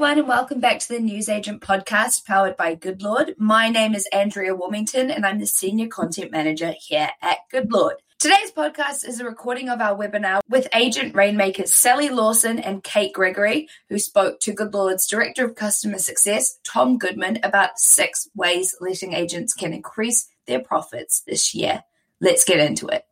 everyone, and welcome back to the Newsagent podcast powered by Goodlord. My name is Andrea Wilmington, and I'm the Senior Content Manager here at Goodlord. Today's podcast is a recording of our webinar with Agent Rainmakers Sally Lawson and Kate Gregory, who spoke to Goodlord's Director of Customer Success, Tom Goodman, about 6 ways letting agents can increase their profits this year. Let's get into it.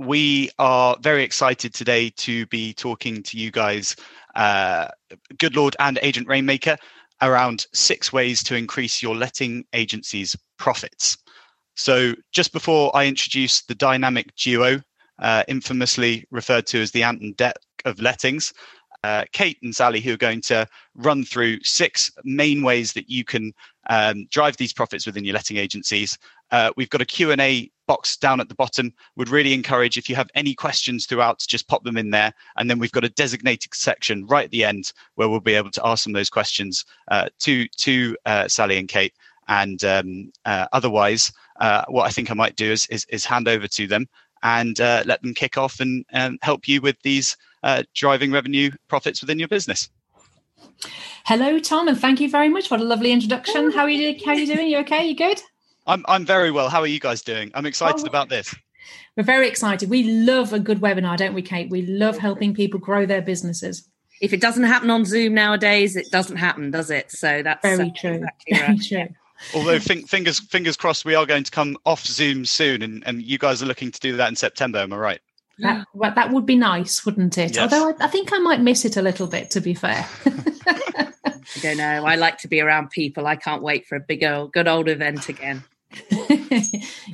We are very excited today to be talking to you guys, Goodlord and Agent Rainmaker, around 6 ways to increase your letting agency's profits. So just before I introduce the dynamic duo, infamously referred to as the Ant and Dec of lettings, Kate and Sally, who are going to run through 6 main ways that you can drive these profits within your letting agencies. We've got a Q&A box down at the bottom. Would really encourage, if you have any questions throughout, to just pop them in there. And then we've got a designated section right at the end where we'll be able to ask them those questions to Sally and Kate. And otherwise, what I think I might do is hand over to them and let them kick off and help you with these driving revenue profits within your business. Hello, Tom, and thank you very much. What a lovely introduction. How are you doing? You okay? You good? I'm very well. How are you guys doing? I'm excited about this. We're very excited. We love a good webinar, don't we, Kate? We love helping people grow their businesses. If it doesn't happen on Zoom nowadays, it doesn't happen, does it? So that's very true. Exactly right. Very true. Although fingers crossed, we are going to come off Zoom soon, and you guys are looking to do that in September. Am I right? That would be nice, wouldn't it? Yes. Although I think I might miss it a little bit, to be fair. I don't know. I like to be around people. I can't wait for a big old, good old event again.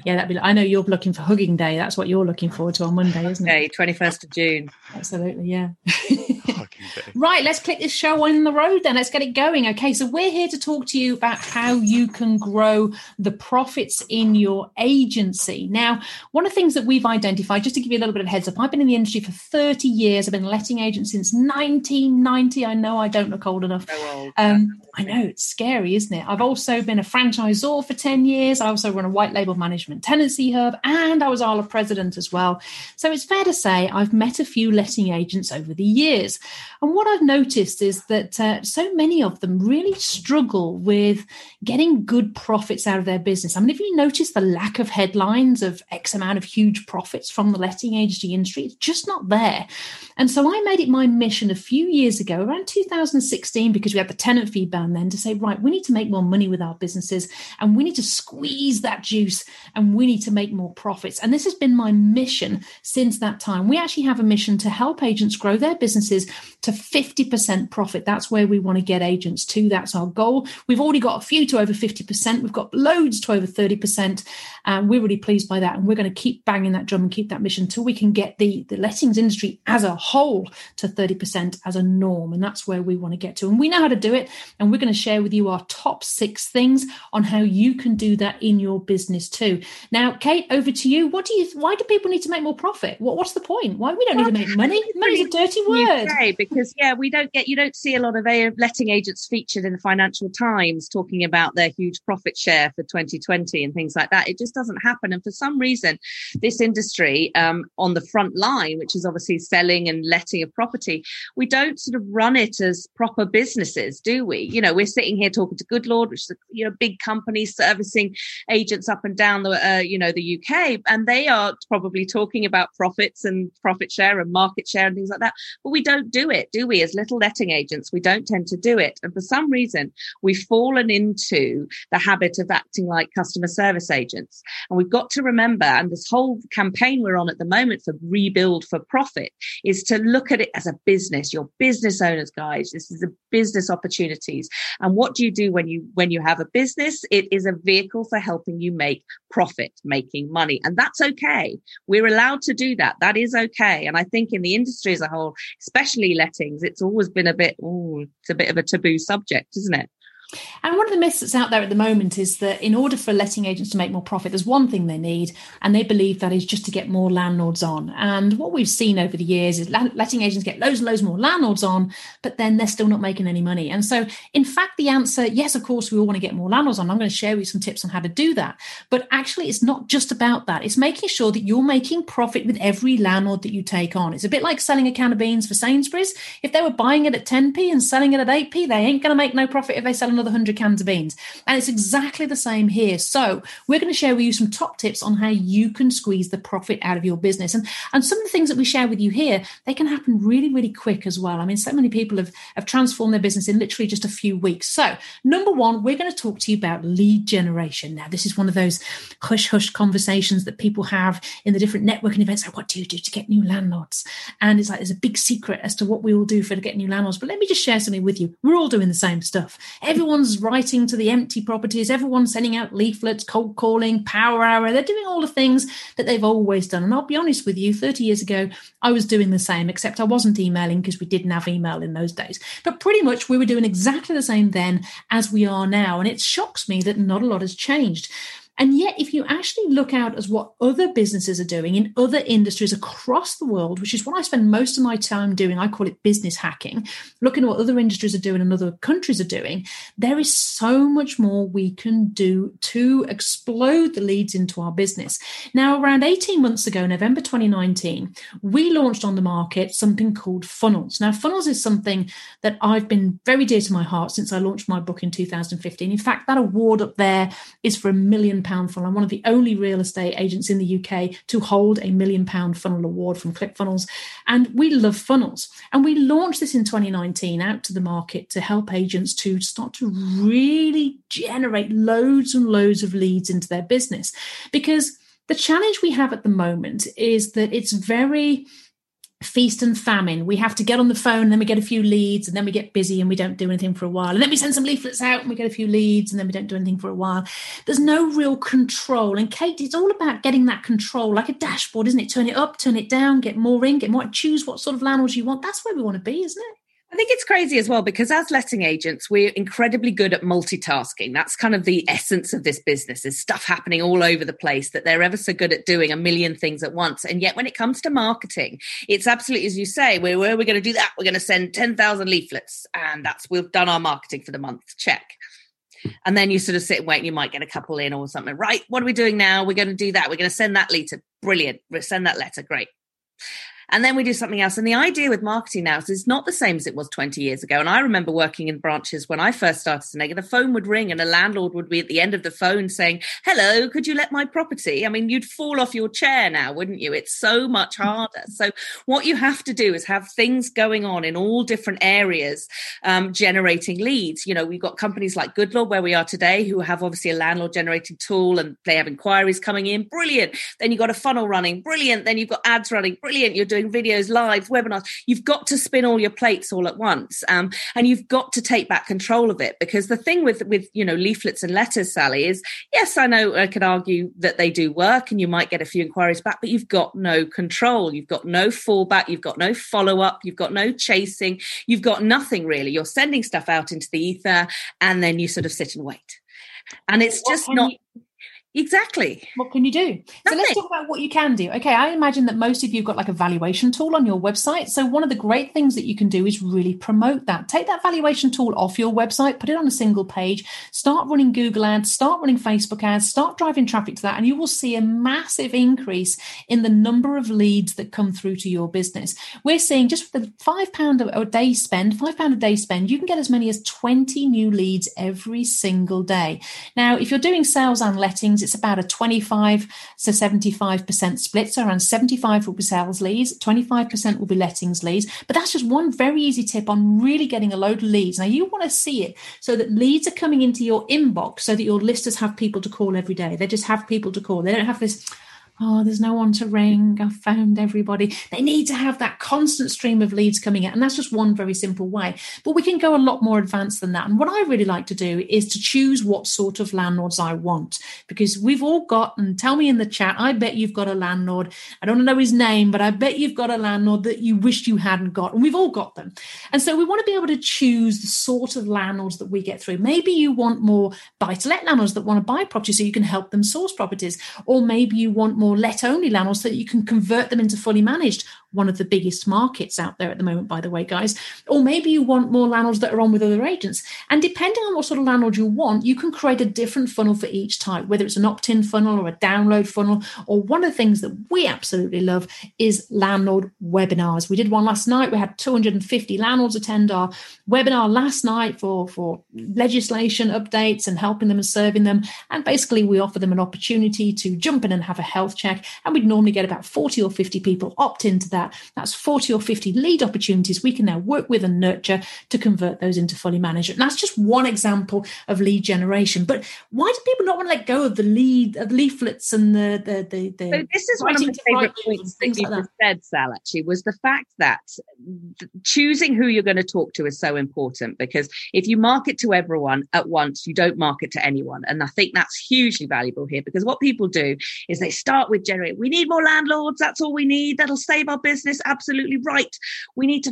Yeah, that'd be. I know you're looking for Hugging Day. That's what you're looking forward to on Monday, isn't it? 21st of June. Absolutely, yeah. Right, let's click this show on the road then. Let's get it going. Okay, so we're here to talk to you about how you can grow the profits in your agency. Now, one of the things that we've identified, just to give you a little bit of a heads up, I've been in the industry for 30 years. I've been a letting agent since 1990. I know I don't look old enough. I know, it's scary, isn't it? I've also been a franchisor for 10 years. I also run a white label management tenancy hub, and I was ARLA president as well. So it's fair to say I've met a few letting agents over the years. And what I've noticed is that so many of them really struggle with getting good profits out of their business. I mean, if you notice the lack of headlines of X amount of huge profits from the letting agency industry, it's just not there. And so I made it my mission a few years ago, around 2016, because we had the tenant fee ban then, to say, right, we need to make more money with our businesses, and we need to squeeze that juice, and we need to make more profits. And this has been my mission since that time. We actually have a mission to help agents grow their businesses to 50% profit. That's where we want to get agents to. That's our goal. We've already got a few to over 50%. We've got loads to over 30%. And we're really pleased by that. And we're going to keep banging that drum and keep that mission till we can get the lettings industry as a whole to 30% as a norm. And that's where we want to get to. And we know how to do it. And we're going to share with you our top 6 things on how you can do that in your business too. Now, Kate, over to you. Why do people need to make more profit? What's the point? Why we don't need to make money? Money's a dirty word. Because you don't see a lot of letting agents featured in the Financial Times talking about their huge profit share for 2020 and things like that. It just doesn't happen. And for some reason, this industry on the front line, which is obviously selling and letting a property, we don't sort of run it as proper businesses, do we? You know, we're sitting here talking to Goodlord, which is a big company servicing agents up and down the UK, and they are probably talking about profits and profit share and market share and things like that. But we don't do it, do we? As little letting agents, we don't tend to do it. And for some reason, we've fallen into the habit of acting like customer service agents. And we've got to remember, and this whole campaign we're on at the moment for Rebuild for Profit is to look at it as a business. Your business owners, guys, this is a business opportunities. And what do you do when you have a business? It is a vehicle for helping you make profit, making money. And that's okay. We're allowed to do that. That is okay. And I think in the industry as a whole, especially lettings, it's always been a bit of a taboo subject, isn't it? And one of the myths that's out there at the moment is that in order for letting agents to make more profit, there's one thing they need, and they believe that is just to get more landlords on. And what we've seen over the years is letting agents get loads and loads more landlords on, but then they're still not making any money. And so, in fact, the answer, yes, of course, we all want to get more landlords on. I'm going to share with you some tips on how to do that. But actually, it's not just about that. It's making sure that you're making profit with every landlord that you take on. It's a bit like selling a can of beans for Sainsbury's. If they were buying it at 10p and selling it at 8p, they ain't going to make no profit if they sell another 100 cans of beans. And it's exactly the same here. So we're going to share with you some top tips on how you can squeeze the profit out of your business. And some of the things that we share with you here, they can happen really, really quick as well. I mean, so many people have transformed their business in literally just a few weeks. So number one, we're going to talk to you about lead generation. Now, this is one of those hush-hush conversations that people have in the different networking events. Like, what do you do to get new landlords? And it's like, there's a big secret as to what we all do for to get new landlords. But let me just share something with you. We're all doing the same stuff. Everyone's writing to the empty properties. Everyone's sending out leaflets, cold calling, power hour. They're doing all the things that they've always done. And I'll be honest with you, 30 years ago, I was doing the same, except I wasn't emailing because we didn't have email in those days. But pretty much we were doing exactly the same then as we are now. And it shocks me that not a lot has changed. And yet, if you actually look out at what other businesses are doing in other industries across the world, which is what I spend most of my time doing, I call it business hacking, looking at what other industries are doing and other countries are doing, there is so much more we can do to explode the leads into our business. Now, around 18 months ago, November 2019, we launched on the market something called Funnels. Now, Funnels is something that I've been very dear to my heart since I launched my book in 2015. In fact, that award up there is for £1 million funnel. I'm one of the only real estate agents in the UK to hold a £1 million funnel award from ClickFunnels. And we love funnels. And we launched this in 2019 out to the market to help agents to start to really generate loads and loads of leads into their business. Because the challenge we have at the moment is that it's very feast and famine. We have to get on the phone, then we get a few leads, and then we get busy and we don't do anything for a while. And then we send some leaflets out and we get a few leads, and then we don't do anything for a while. There's no real control. And Kate, it's all about getting that control, like a dashboard, isn't it? Turn it up, turn it down, get more in, get more, choose what sort of landlords you want. That's where we want to be, isn't it? I think it's crazy as well, because as letting agents, we're incredibly good at multitasking. That's kind of the essence of this business, is stuff happening all over the place, that they're ever so good at doing a million things at once. And yet when it comes to marketing, it's absolutely, as you say, where we're going to do that. We're going to send 10,000 leaflets, and that's, we've done our marketing for the month. Check. And then you sort of sit and wait, and you might get a couple in or something. Right. What are we doing now? We're going to do that. We're going to send that letter. Brilliant. We'll send that letter. Great. And then we do something else. And the idea with marketing now is it's not the same as it was 20 years ago. And I remember working in branches when I first started Seneca, the phone would ring and a landlord would be at the end of the phone saying, hello, could you let my property? I mean, you'd fall off your chair now, wouldn't you? It's so much harder. So what you have to do is have things going on in all different areas, generating leads. You know, we've got companies like Goodlord, where we are today, who have obviously a landlord generating tool, and they have inquiries coming in. Brilliant. Then you've got a funnel running. Brilliant. Then you've got ads running. Brilliant. You're doing videos, lives, webinars. You've got to spin all your plates all at once. And you've got to take back control of it. Because the thing with, you know, leaflets and letters, Sally, is, yes, I know I could argue that they do work and you might get a few inquiries back, but you've got no control. You've got no fallback. You've got no follow up. You've got no chasing. You've got nothing really. You're sending stuff out into the ether, and then you sort of sit and wait. And it's just not... Exactly. What can you do? Nothing. So let's talk about what you can do. Okay, I imagine that most of you have got like a valuation tool on your website. So one of the great things that you can do is really promote that. Take that valuation tool off your website, put it on a single page, start running Google ads, start running Facebook ads, start driving traffic to that, and you will see a massive increase in the number of leads that come through to your business. We're seeing just for the £5 a day spend, you can get as many as 20 new leads every single day. Now, if you're doing sales and lettings, it's about a 25 to 75% split. So around 75 will be sales leads, 25% will be lettings leads. But that's just one very easy tip on really getting a load of leads. Now, you want to see it so that leads are coming into your inbox so that your listers have people to call every day. They just have people to call. They don't have this... oh, there's no one to ring, I've found everybody. They need to have that constant stream of leads coming in. And that's just one very simple way. But we can go a lot more advanced than that. And what I really like to do is to choose what sort of landlords I want, because we've all got, and tell me in the chat, I bet you've got a landlord. I don't know his name, but I bet you've got a landlord that you wished you hadn't got. And we've all got them. And so we want to be able to choose the sort of landlords that we get through. Maybe you want more buy-to-let landlords that want to buy property so you can help them source properties. Or maybe you want more let-only landlords so that you can convert them into fully managed, one of the biggest markets out there at the moment, by the way, guys. Or maybe you want more landlords that are on with other agents. And depending on what sort of landlord you want, you can create a different funnel for each type, whether it's an opt-in funnel or a download funnel. Or one of the things that we absolutely love is landlord webinars. We did one last night. We had 250 landlords attend our webinar last night for legislation updates and helping them and serving them. And basically, we offer them an opportunity to jump in and have a health check. And we'd normally get about 40 or 50 people opt into that. That's 40 or 50 lead opportunities we can now work with and nurture to convert those into fully managed. And that's just one example of lead generation. But why do people not want to let go of the lead, of leaflets and the so this is one of my favorite points that you just said, Sal, actually, was the fact that choosing who you're going to talk to is so important, because if you market to everyone at once, you don't market to anyone. And I think that's hugely valuable here, because what people do is they start with generate. We need more landlords. That's all we need. That'll save our business. Absolutely right. We need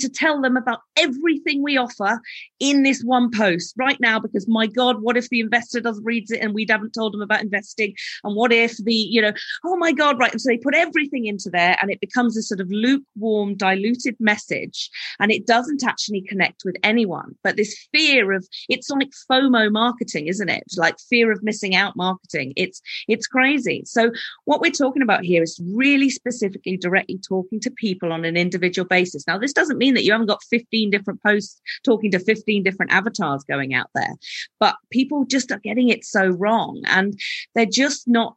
to tell them about everything we offer in this one post right now, because my God, what if the investor doesn't read it and we haven't told them about investing? And what if the, you know, oh my God, right. And so they put everything into there and it becomes a sort of lukewarm, diluted message, and it doesn't actually connect with anyone. But this fear of, it's like FOMO marketing, isn't it? Like fear of missing out marketing. It's crazy. So what we're talking about here is really specifically directly talking to people on an individual basis. Now, this doesn't mean that you haven't got 15 different posts talking to 15 different avatars going out there, but people just are getting it so wrong, and they're just not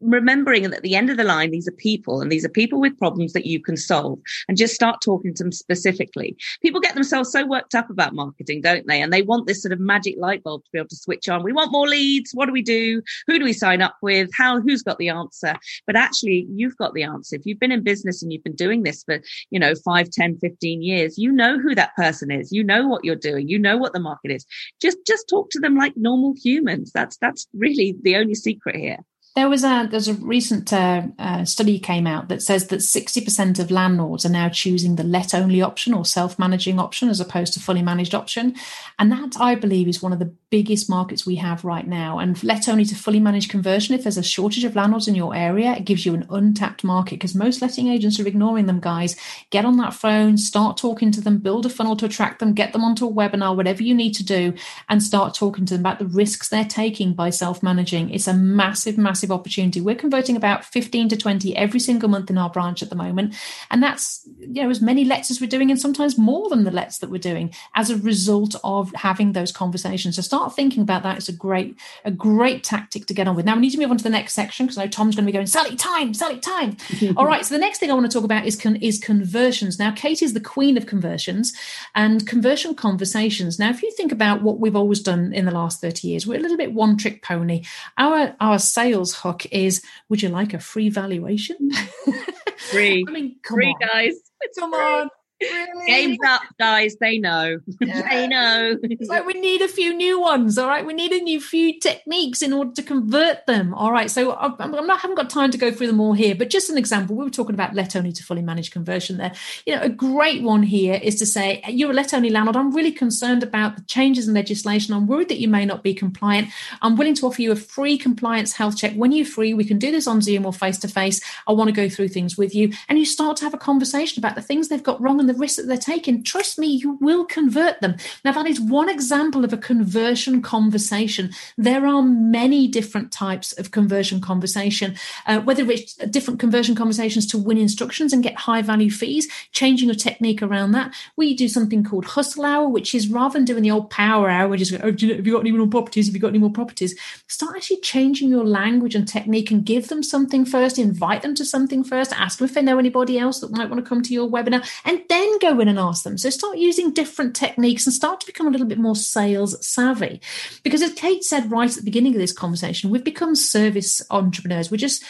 remembering that at the end of the line, these are people, and these are people with problems that you can solve, and just start talking to them specifically. People get themselves so worked up about marketing, don't they? And they want this sort of magic light bulb to be able to switch on. We want more leads. What do we do? Who do we sign up with? How, who's got the answer? But actually, you've got the answer. If you've been in business and you've been doing this for, you know, 5, 10, 15 years, you know who that person is. You know what you're doing. You know what the market is. Just talk to them like normal humans. That's really the only secret here. There's a recent study came out that says that 60% of landlords are now choosing the let-only option or self-managing option as opposed to fully managed option. And that, I believe, is one of the biggest markets we have right now. And let-only to fully managed conversion, if there's a shortage of landlords in your area, it gives you an untapped market, because most letting agents are ignoring them, guys. Get on that phone, start talking to them, build a funnel to attract them, get them onto a webinar, whatever you need to do, and start talking to them about the risks they're taking by self-managing. It's a massive, massive opportunity. We're converting about 15 to 20 every single month in our branch at the moment. And that's, you know, as many lets as we're doing, and sometimes more than the lets that we're doing, as a result of having those conversations. So start thinking about that. It's a great tactic to get on with. Now we need to move on to the next section, because I know Tom's going to be going, Sally time. All right. So the next thing I want to talk about is conversions. Now, Kate is the queen of conversions and conversion conversations. Now, if you think about what we've always done in the last 30 years, we're a little bit one trick pony. Our sales hook is, would you like a free valuation? Free. I mean, come on. Guys. Come on. Really? Game's up, guys. They know. Yeah. They know. It's like, we need a few new ones. All right. We need a few techniques in order to convert them. All right. So I haven't got time to go through them all here, but just an example. We were talking about let only to fully managed conversion there. You know, a great one here is to say, you're a let only landlord. I'm really concerned about the changes in legislation. I'm worried that you may not be compliant. I'm willing to offer you a free compliance health check. When you're free, we can do this on Zoom or face to face. I want to go through things with you. And you start to have a conversation about the things they've got wrong and the risk that they're taking. Trust me, you will convert them. Now, that is one example of a conversion conversation. There are many different types of conversion conversation, whether it's different conversion conversations to win instructions and get high value fees, changing your technique around that. We do something called hustle hour, which is rather than doing the old power hour, which is, have you got any more properties? Start actually changing your language and technique and give them something first, invite them to something first, ask them if they know anybody else that might want to come to your webinar, and then then go in and ask them. So start using different techniques and start to become a little bit more sales savvy. Because as Kate said right at the beginning of this conversation, we've become service entrepreneurs. We're just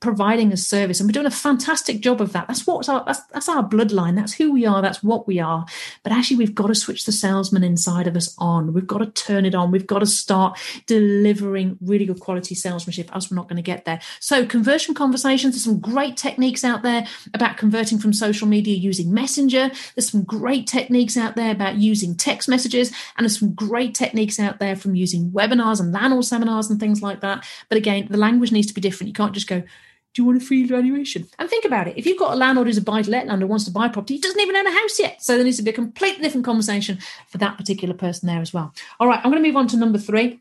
providing a service, and we're doing a fantastic job of that. That's what's that's our bloodline. That's who we are. That's what we are. But actually, we've got to switch the salesman inside of us on. We've got to turn it on. We've got to start delivering really good quality salesmanship, else we're not going to get there. So conversion conversations, there's some great techniques out there about converting from social media using Messenger. There's some great techniques out there about using text messages, and there's some great techniques out there from using webinars and LAN or seminars and things like that. But again, the language needs to be different. You can't just go, do you want a free valuation? And think about it. If you've got a landlord who's a buy-to-let landlord who wants to buy property, he doesn't even own a house yet. So there needs to be a completely different conversation for that particular person there as well. All right, I'm going to move on to number 3.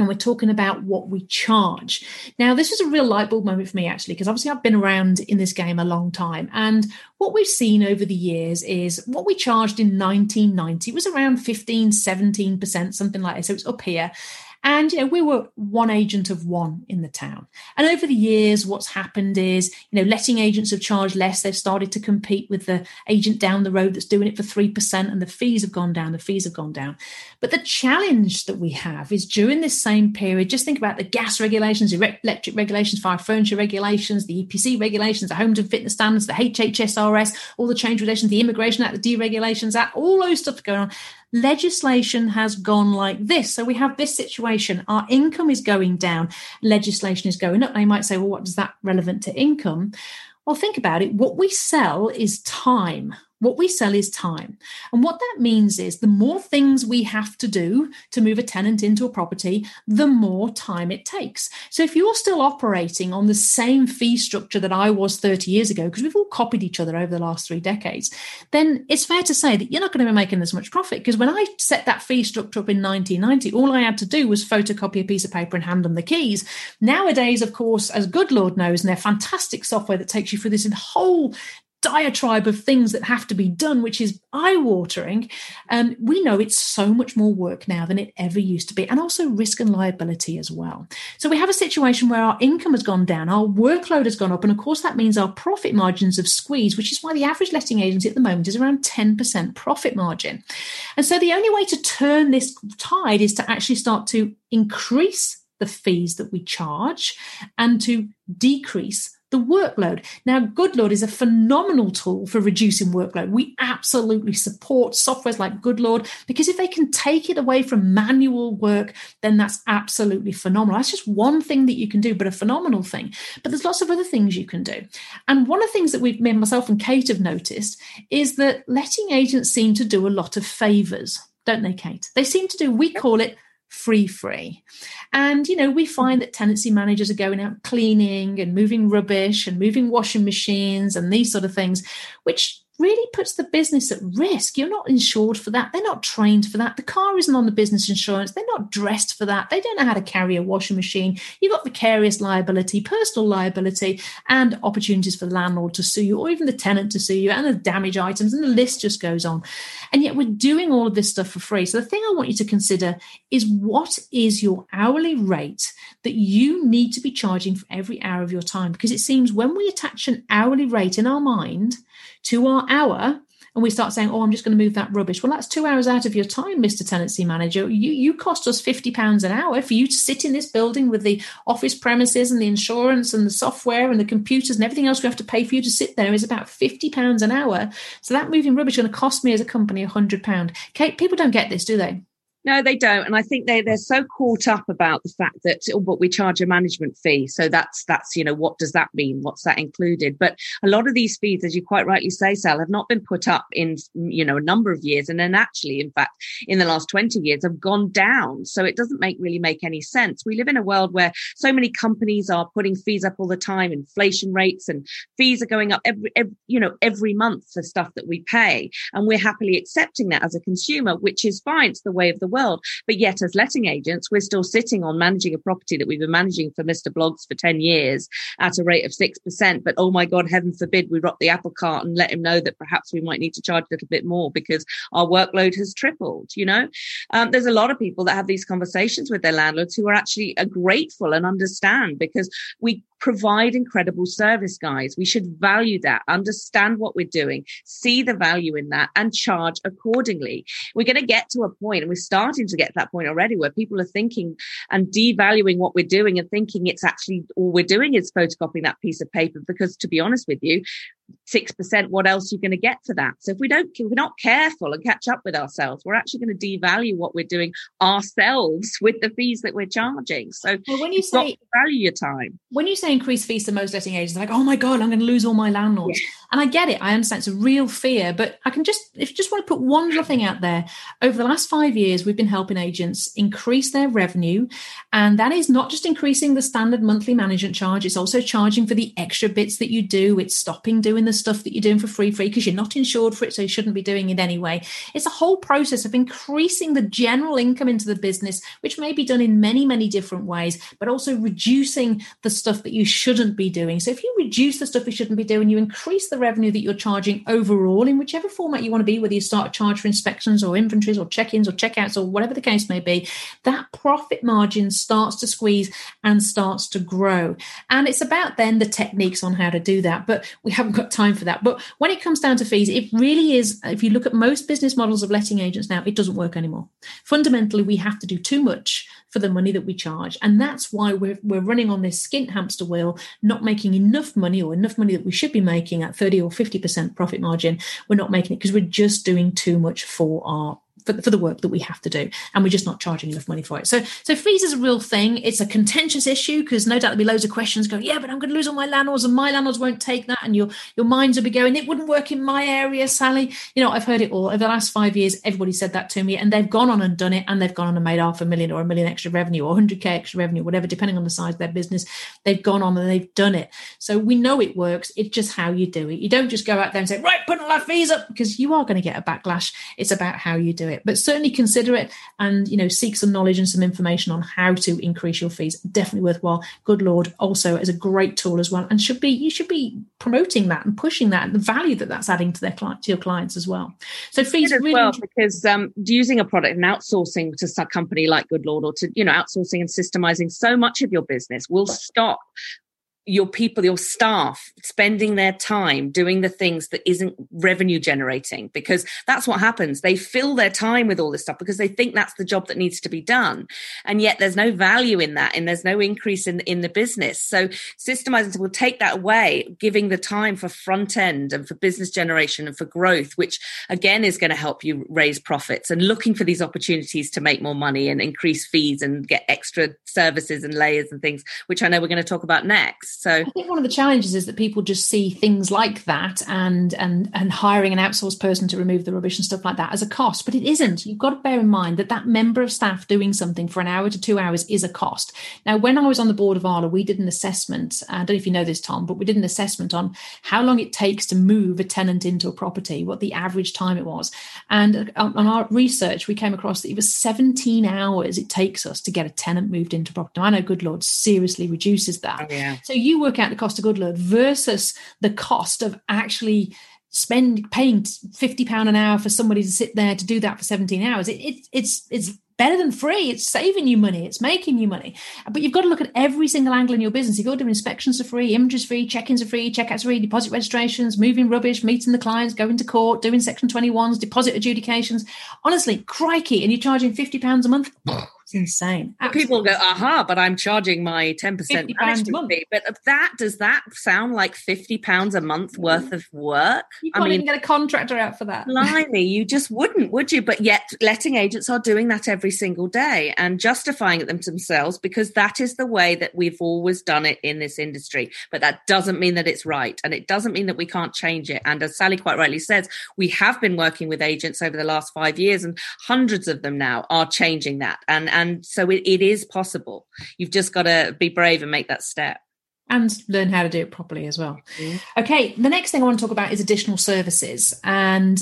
And we're talking about what we charge. Now, this was a real light bulb moment for me, actually, because obviously I've been around in this game a long time. And what we've seen over the years is what we charged in 1990 was around 15, 17%, something like that. So it's up here. And, you know, we were one agent of one in the town. And over the years, what's happened is, you know, letting agents have charged less. They've started to compete with the agent down the road that's doing it for 3%, and the fees have gone down. But the challenge that we have is during this same period, just think about the gas regulations, the electric regulations, fire furniture regulations, the EPC regulations, the homes and fitness standards, the HHSRS, all the change regulations, the Immigration Act, the Deregulations Act, all those stuff going on. Legislation has gone like this. So we have this situation. Our income is going down. Legislation is going up. Now you might say, well, what does that relevant to income? Well, think about it. What we sell is time. And what that means is the more things we have to do to move a tenant into a property, the more time it takes. So if you're still operating on the same fee structure that I was 30 years ago, because we've all copied each other over the last 3 decades, then it's fair to say that you're not going to be making as much profit. Because when I set that fee structure up in 1990, all I had to do was photocopy a piece of paper and hand them the keys. Nowadays, of course, as Goodlord knows, and they're fantastic software that takes you through this whole diatribe of things that have to be done, which is eye-watering, we know it's so much more work now than it ever used to be, and also risk and liability as well. So we have a situation where our income has gone down, our workload has gone up, and of course that means our profit margins have squeezed, which is why the average letting agency at the moment is around 10% profit margin. And so the only way to turn this tide is to actually start to increase the fees that we charge and to decrease the workload. Now, Goodlord is a phenomenal tool for reducing workload. We absolutely support softwares like Goodlord, because if they can take it away from manual work, then that's absolutely phenomenal. That's just one thing that you can do, but a phenomenal thing. But there's lots of other things you can do. And one of the things that we've, myself and Kate have noticed is that letting agents seem to do a lot of favours, don't they, Kate? They seem to do, we call it free. And, you know, we find that tenancy managers are going out cleaning and moving rubbish and moving washing machines and these sort of things, which really puts the business at risk. You're not insured for that. They're not trained for that. The car isn't on the business insurance. They're not dressed for that. They don't know how to carry a washing machine. You've got vicarious liability, personal liability, and opportunities for the landlord to sue you, or even the tenant to sue you, and the damage items, and the list just goes on. And yet we're doing all of this stuff for free. So the thing I want you to consider is, what is your hourly rate that you need to be charging for every hour of your time? Because it seems when we attach an hourly rate in our mind to our hour, and we start saying, oh, I'm just going to move that rubbish. Well, that's 2 hours out of your time, Mr. Tenancy Manager. You cost us £50 an hour for you to sit in this building with the office premises and the insurance and the software and the computers and everything else we have to pay for you to sit there is about £50 an hour. So that moving rubbish is going to cost me as a company £100. Kate, people don't get this, do they? No, they don't. And I think they're so caught up about the fact that, oh, but we charge a management fee. So that's, you know, what does that mean? What's that included? But a lot of these fees, as you quite rightly say, Sal, have not been put up in, you know, a number of years. And then actually, in fact, in the last 20 years have gone down. So it doesn't really make any sense. We live in a world where so many companies are putting fees up all the time, inflation rates, and fees are going up every month for stuff that we pay. And we're happily accepting that as a consumer, which is fine. It's the way of the world. But yet, as letting agents, we're still sitting on managing a property that we've been managing for Mr. Bloggs for 10 years at a rate of 6%. But oh my God, heaven forbid we rock the apple cart and let him know that perhaps we might need to charge a little bit more because our workload has tripled. You know, there's a lot of people that have these conversations with their landlords who are actually grateful and understand, because we provide incredible service, guys. We should value that, understand what we're doing, see the value in that, and charge accordingly. We're going to get to a point, and we're starting to get to that point already, where people are thinking and devaluing what we're doing and thinking it's actually all we're doing is photocopying that piece of paper, because to be honest with you, 6%, what else are you going to get for that? So if we're not careful and catch up with ourselves, we're actually going to devalue what we're doing ourselves with the fees that we're charging. So when you say value your time, when you say increase fees to most letting agents, like, oh my God, I'm going to lose all my landlords. Yeah. And I get it. I understand it's a real fear, but I can if you just want to put one little thing out there, over the last 5 years, we've been helping agents increase their revenue. And that is not just increasing the standard monthly management charge. It's also charging for the extra bits that you do. It's stopping doing the stuff that you're doing for free because you're not insured for it, so you shouldn't be doing it anyway. It's a whole process of increasing the general income into the business, which may be done in many, many different ways, but also reducing the stuff that you shouldn't be doing. So if you reduce the stuff you shouldn't be doing, you increase the revenue that you're charging overall in whichever format you want to be, whether you start a charge for inspections or inventories or check-ins or checkouts or whatever the case may be, that profit margin starts to squeeze and starts to grow. And it's about then the techniques on how to do that, but we haven't got time for that. But when it comes down to fees, it really is, if you look at most business models of letting agents now, it doesn't work anymore. Fundamentally, we have to do too much for the money that we charge. And that's why we're running on this skint hamster wheel, not making enough money, or enough money that we should be making at 30 or 50% profit margin. We're not making it because we're just doing too much for the work that we have to do, and we're just not charging enough money for it. So fees is a real thing. It's a contentious issue because no doubt there'll be loads of questions going, yeah, but I'm going to lose all my landlords and my landlords won't take that, and your minds will be going, it wouldn't work in my area, Sally. You know, I've heard it all. Over the last 5 years, everybody said that to me, and they've gone on and done it, and they've gone on and made $500,000 or $1 million extra revenue or $100K extra revenue, whatever, depending on the size of their business. They've gone on and they've done it. So we know it works. It's just how you do it. You don't just go out there and say, right, put all our fees up, because you are going to get a backlash. It's about how you do it. But certainly consider it, and seek some knowledge and some information on how to increase your fees. Definitely worthwhile. Goodlord also is a great tool as well, and you should be promoting that and pushing that and the value that's adding to your clients as well. So fees as really well, because using a product and outsourcing to a company like Goodlord, or to outsourcing and systemizing so much of your business, will stop your people, your staff, spending their time doing the things that isn't revenue generating, because that's what happens. They fill their time with all this stuff because they think that's the job that needs to be done. And yet there's no value in that, and there's no increase in the business. So systemizing will take that away, giving the time for front end and for business generation and for growth, which again is going to help you raise profits, and looking for these opportunities to make more money and increase fees and get extra services and layers and things, which I know we're going to talk about next. So I think one of the challenges is that people just see things like that and hiring an outsourced person to remove the rubbish and stuff like that as a cost, but it isn't. You've got to bear in mind that member of staff doing something for an hour to 2 hours is a cost. Now, when I was on the board of ARLA, we did an assessment. I don't know if you know this, Tom, but we did an assessment on how long it takes to move a tenant into a property, what the average time it was. And on our research, we came across that it was 17 hours it takes us to get a tenant moved into property. I know Goodlord seriously reduces that. Oh, yeah. So you work out the cost of Goodlord versus the cost of actually paying £50 an hour for somebody to sit there to do that for 17 hours. It's better than free. It's saving you money. It's making you money. But you've got to look at every single angle in your business. You've got to do inspections are free, inventories free, check-ins are free, checkouts free, deposit registrations, moving rubbish, meeting the clients, going to court, doing Section 21s, deposit adjudications. Honestly, crikey. And you're charging £50 a month. It's insane. Absolutely. People go, aha, but I'm charging my 10% management fee. But does that sound like £50 a month worth of work? You can't even get a contractor out for that. Blimey, you just wouldn't, would you? But yet letting agents are doing that every single day and justifying it themselves, because that is the way that we've always done it in this industry. But that doesn't mean that it's right. And it doesn't mean that we can't change it. And as Sally quite rightly says, we have been working with agents over the last 5 years, and hundreds of them now are changing that. And so it is possible. You've just got to be brave and make that step. And learn how to do it properly as well. Mm-hmm. Okay, the next thing I want to talk about is additional services. And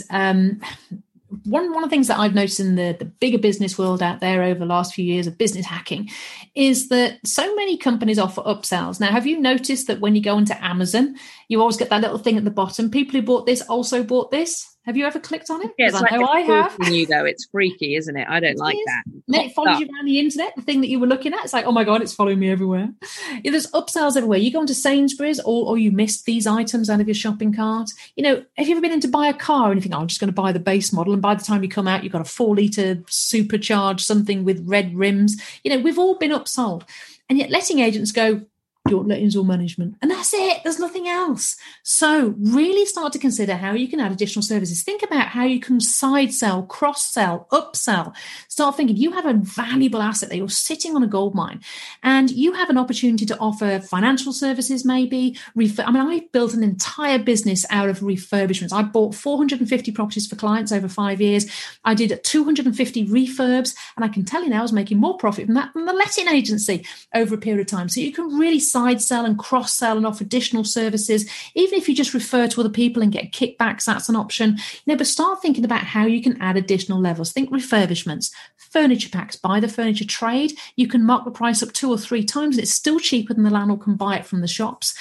one of the things that I've noticed in the bigger business world out there over the last few years of business hacking is that so many companies offer upsells. Now, have you noticed that when you go onto Amazon, you always get that little thing at the bottom? People who bought this also bought this. Have you ever clicked on it? Yeah, it's like I have. You though, it's freaky, isn't it? I don't like that. And it follows you around the internet, the thing that you were looking at. It's like, oh my God, it's following me everywhere. Yeah, there's upsells everywhere. You go into Sainsbury's or you missed these items out of your shopping cart. You know, have you ever been in to buy a car and you think, oh, I'm just going to buy the base model. And by the time you come out, you've got a 4-litre supercharged something with red rims. You know, we've all been upsold. And yet letting agents go, your lettings or management. And that's it. There's nothing else. So really start to consider how you can add additional services. Think about how you can side sell, cross sell, upsell. Start thinking you have a valuable asset that you're sitting on a gold mine and you have an opportunity to offer financial services, maybe. I built an entire business out of refurbishments. I bought 450 properties for clients over 5 years. I did 250 refurbs. And I can tell you now I was making more profit from that than the letting agency over a period of time. So you can really side sell and cross sell and offer additional services, even if you just refer to other people and get kickbacks, that's an option. You know, but start thinking about how you can add additional levels. Think refurbishments, furniture packs, buy the furniture trade. You can mark the price up 2 or 3 times. And it's still cheaper than the landlord can buy it from the shops.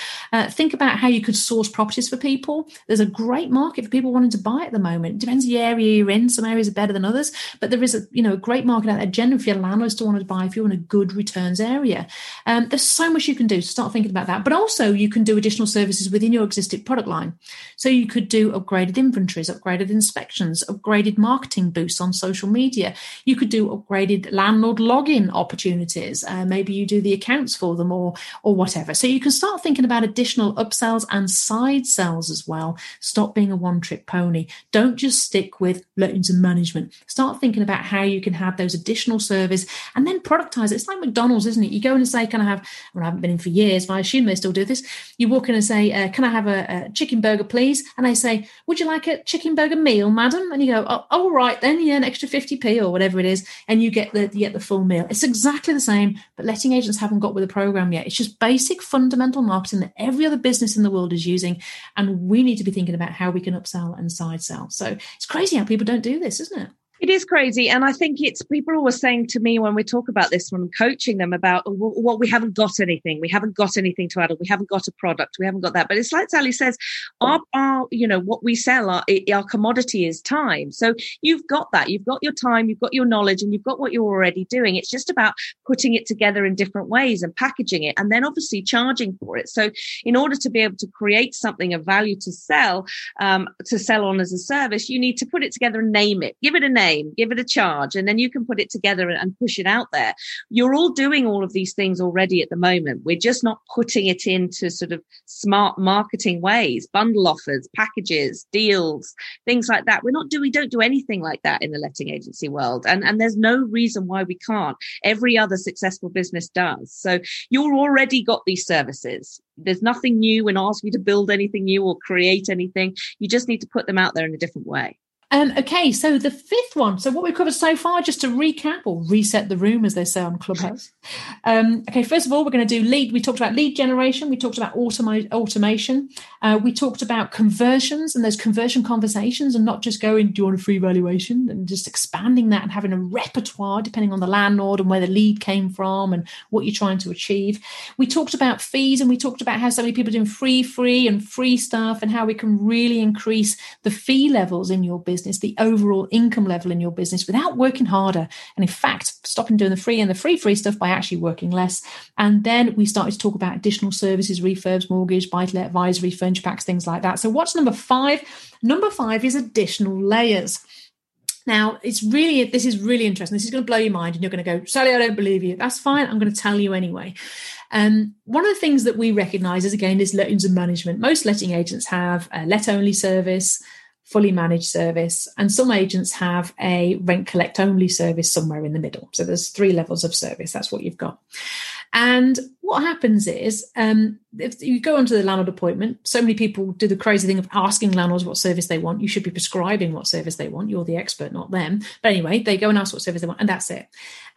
Think about how you could source properties for people. There's a great market for people wanting to buy at the moment. It depends the area you're in. Some areas are better than others, but there is a great market out there generally for your landlords to want to buy if you're in a good returns area. There's so much you can do. Start thinking about that. But also you can do additional services within your existing product line. So you could do upgraded inventories, upgraded inspections, upgraded marketing boosts on social media. You could do upgraded landlord login opportunities. Maybe you do the accounts for them or whatever. So you can start thinking about additional upsells and side sells as well. Stop being a one-trick pony. Don't just stick with lettings and management. Start thinking about how you can have those additional services and then productize it. It's like McDonald's, isn't it? You go in and say, I haven't been in for years, but I assume they still do this. You walk in and say, can I have a chicken burger, please? And they say, would you like a chicken burger meal, madam? And you go, oh, all right, then, yeah, an extra 50p or whatever it is. And you get the full meal. It's exactly the same, but letting agents haven't got with the program yet. It's just basic fundamental marketing that every other business in the world is using. And we need to be thinking about how we can upsell and side sell. So it's crazy how people don't do this, isn't it? It is crazy. And I think it's people always saying to me when we talk about this, when I'm coaching them about, well, we haven't got anything. We haven't got anything to add. We haven't got a product. We haven't got that. But it's like Sally says, what we sell, our commodity is time. So you've got that. You've got your time, you've got your knowledge, and you've got what you're already doing. It's just about putting it together in different ways and packaging it and then obviously charging for it. So in order to be able to create something of value to sell on as a service, you need to put it together and name it. Give it a name. Give it a charge, and then you can put it together and push it out there. You're all doing all of these things already at the moment. We're just not putting it into sort of smart marketing ways, bundle offers, packages, deals, things like that. We don't do anything like that in the letting agency world. And there's no reason why we can't. Every other successful business does. So you're already got these services. There's nothing new. We're not asking you to build anything new or create anything. You just need to put them out there in a different way. Okay, so the fifth one. So what we've covered so far, just to recap or reset the room, as they say on Clubhouse. Okay, first of all, we're going to do lead. We talked about lead generation. We talked about automation. We talked about conversions and those conversion conversations and not just going, do you want a free valuation? And just expanding that and having a repertoire depending on the landlord and where the lead came from and what you're trying to achieve. We talked about fees and we talked about how so many people are doing free and free stuff and how we can really increase the fee levels in your business. It's the overall income level in your business without working harder. And in fact, stopping doing the free stuff by actually working less. And then we started to talk about additional services, refurbs, mortgage, buy-to-let advisory, furniture packs, things like that. So what's number 5? Number 5 is additional layers. Now, this is really interesting. This is going to blow your mind and you're going to go, Sally, I don't believe you. That's fine. I'm going to tell you anyway. One of the things that we recognise is lettings and management. Most letting agents have a let-only service, fully managed service, and some agents have a rent collect only service somewhere in the middle. So there's 3 levels of service. That's what you've got. And what happens is if you go onto the landlord appointment, so many people do the crazy thing of asking landlords what service they want. You should be prescribing what service they want. You're the expert, not them. But anyway, they go and ask what service they want, and that's it.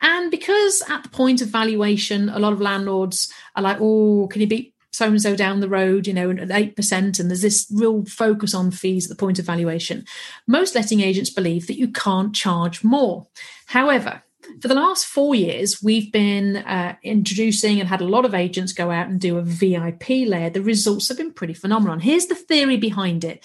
And because at the point of valuation, a lot of landlords are like, oh, can you beat so-and-so down the road, and at 8%, and there's this real focus on fees at the point of valuation. Most letting agents believe that you can't charge more. However, for the last 4 years, we've been introducing and had a lot of agents go out and do a VIP layer. The results have been pretty phenomenal. Here's the theory behind it.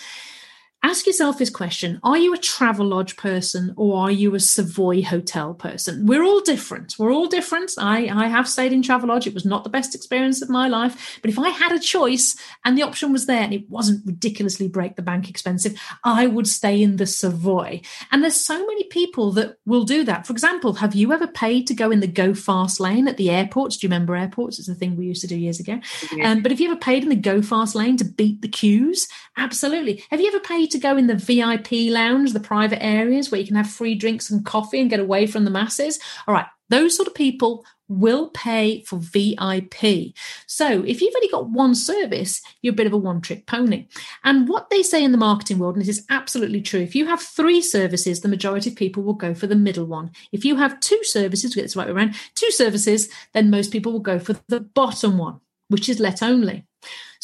Ask yourself this question. Are you a Travelodge person or are you a Savoy hotel person? We're all different. We're all different. I have stayed in Travelodge. It was not the best experience of my life. But if I had a choice and the option was there and it wasn't ridiculously break the bank expensive, I would stay in the Savoy. And there's so many people that will do that. For example, have you ever paid to go in the go fast lane at the airports? Do you remember airports? It's a thing we used to do years ago. Yeah. But have you ever paid in the go fast lane to beat the queues? Absolutely. Have you ever paid to go in the VIP lounge, the private areas where you can have free drinks and coffee and get away from the masses? All right, those sort of people will pay for VIP. So if you've only got one service, you're a bit of a one-trick pony. And what they say in the marketing world, and this is absolutely true, if you have three services, the majority of people will go for the middle one. If you have two services, we get this right around, two services, then most people will go for the bottom one, which is let only.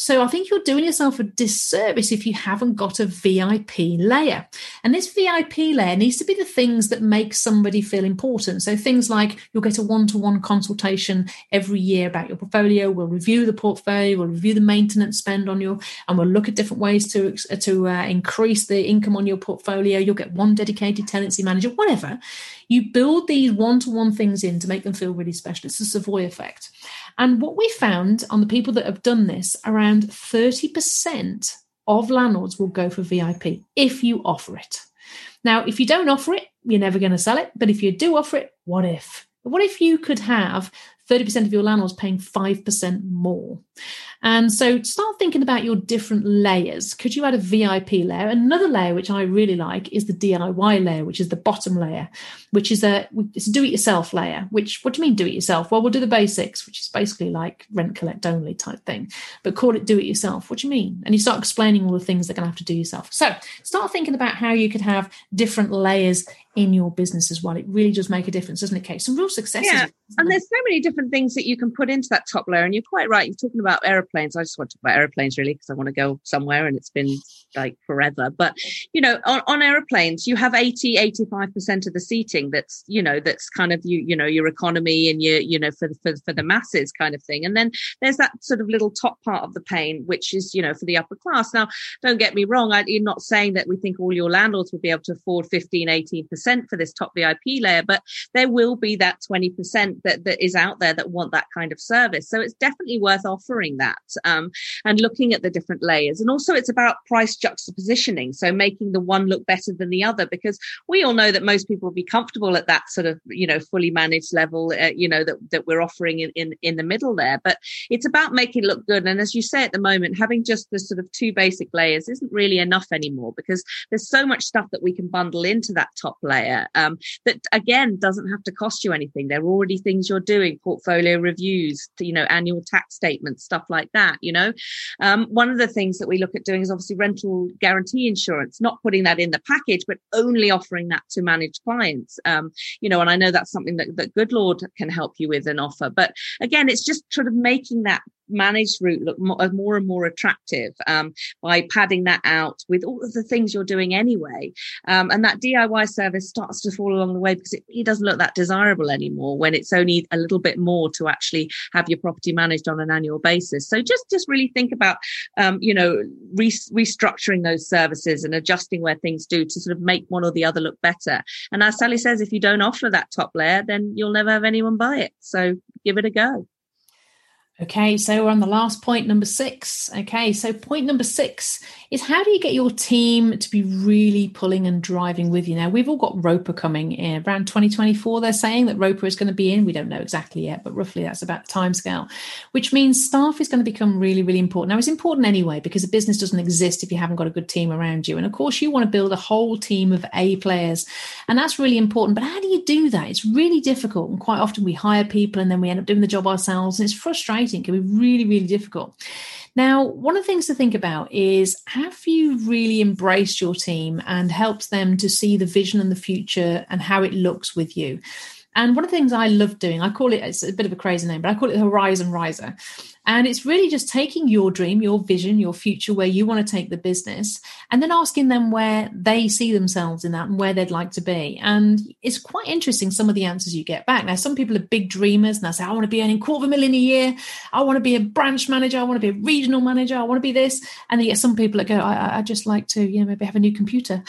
So I think you're doing yourself a disservice if you haven't got a VIP layer. And this VIP layer needs to be the things that make somebody feel important. So things like you'll get a one-to-one consultation every year about your portfolio. We'll review the portfolio. We'll review the maintenance spend on your, and we'll look at different ways to increase the income on your portfolio. You'll get one dedicated tenancy manager, whatever. You build these one-to-one things in to make them feel really special. It's the Savoy effect. And what we found on the people that have done this, around 30% of landlords will go for VIP if you offer it. Now, if you don't offer it, you're never going to sell it. But if you do offer it, what if? What if you could have 30% of your landlords paying 5% more? And so start thinking about your different layers. Could you add a VIP layer? Another layer, which I really like, is the DIY layer, which is the bottom layer, which is it's a do-it-yourself layer, which, what do you mean do-it-yourself? Well, we'll do the basics, which is basically like rent collect only type thing, but call it do-it-yourself. What do you mean? And you start explaining all the things they're going to have to do yourself. So start thinking about how you could have different layers in your business as well. It really does make a difference, doesn't it, Kate? Some real successes. Yeah, and there's so many different things that you can put into that top layer. And you're quite right. You're talking about aeroplanes. I just want to talk about aeroplanes really because I want to go somewhere and it's been like forever. But, you know, on aeroplanes, you have 85% of the seating that's, you know, that's kind of, you know, your economy and your, you know, for the masses kind of thing. And then there's that sort of little top part of the pane, which is, you know, for the upper class. Now, don't get me wrong. I'm not saying that we think all your landlords will be able to afford 15-18% for this top VIP layer, but there will be that 20% that is out there that want that kind of service. So it's definitely worth offering that and looking at the different layers. And also it's about price juxtapositioning. So making the one look better than the other, because we all know that most people will be comfortable at that sort of, you know, fully managed level, you know, that we're offering in the middle there. But it's about making it look good. And as you say, at the moment, having just the sort of two basic layers isn't really enough anymore because there's so much stuff that we can bundle into that top layer. That again doesn't have to cost you anything. There are already things you're doing, portfolio reviews, you know, annual tax statements, stuff like that. You know, one of the things that we look at doing is obviously rental guarantee insurance, not putting that in the package, but only offering that to managed clients. You know, and I know that's something that Goodlord can help you with and offer. But again, it's just sort of making that managed route look more and more attractive by padding that out with all of the things you're doing anyway. And that DIY service starts to fall along the way because it doesn't look that desirable anymore when it's only a little bit more to actually have your property managed on an annual basis. So just really think about, you know, restructuring those services and adjusting where things do to sort of make one or the other look better. And as Sally says, if you don't offer that top layer, then you'll never have anyone buy it. So give it a go. Okay, so we're on the last point, number 6. Okay, so point number 6 is how do you get your team to be really pulling and driving with you? Now, we've all got ROPA coming in. Around 2024, they're saying that ROPA is going to be in. We don't know exactly yet, but roughly that's about the timescale, which means staff is going to become really, really important. Now, it's important anyway because a business doesn't exist if you haven't got a good team around you. And of course, you want to build a whole team of A players, and that's really important. But how do you do that? It's really difficult. And quite often we hire people and then we end up doing the job ourselves, and it's frustrating. Can be really, really difficult. Now, one of the things to think about is, have you really embraced your team and helped them to see the vision and the future and how it looks with you? And one of the things I love doing, I call it, it's a bit of a crazy name, but I call it the Horizon Riser. And it's really just taking your dream, your vision, your future, where you want to take the business, and then asking them where they see themselves in that and where they'd like to be. And it's quite interesting, some of the answers you get back. Now, some people are big dreamers and they say, I want to be earning $250,000 a year. I want to be a branch manager. I want to be a regional manager. I want to be this. And then you get some people that go, I just like to, you know, maybe have a new computer.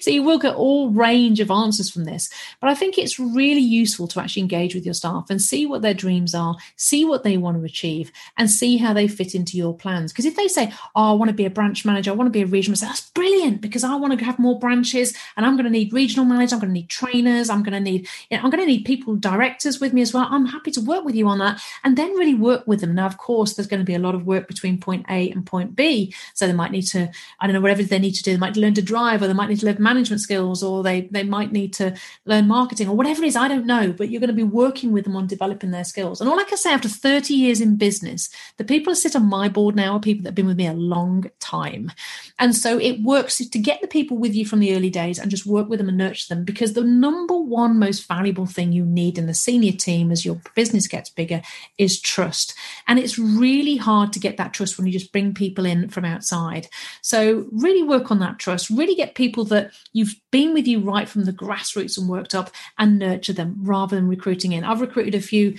So you will get all range of answers from this. But I think it's really useful to actually engage with your staff and see what their dreams are, see what they want to achieve, and see how they fit into your plans. Because if they say, oh, I want to be a branch manager, I want to be a regional manager, that's brilliant, because I want to have more branches and I'm going to need regional managers, I'm going to need trainers, I'm going to need people, directors with me as well. I'm happy to work with you on that, and then really work with them. Now, of course, there's going to be a lot of work between point A and point B. So they might need to, I don't know, whatever they need to do, they might learn to drive, or they might need to learn management skills, or they might need to learn marketing, or whatever it is, I don't know, but you're going to be working with them on developing their skills. And all I can say, after 30 years in business, the people that sit on my board now are people that have been with me a long time. And so it works to get the people with you from the early days and just work with them and nurture them, because the number one most valuable thing you need in the senior team as your business gets bigger is trust. And it's really hard to get that trust when you just bring people in from outside. So really work on that trust, really get people that you've been with you right from the grassroots and worked up, and nurture them rather than recruiting in. I've recruited a few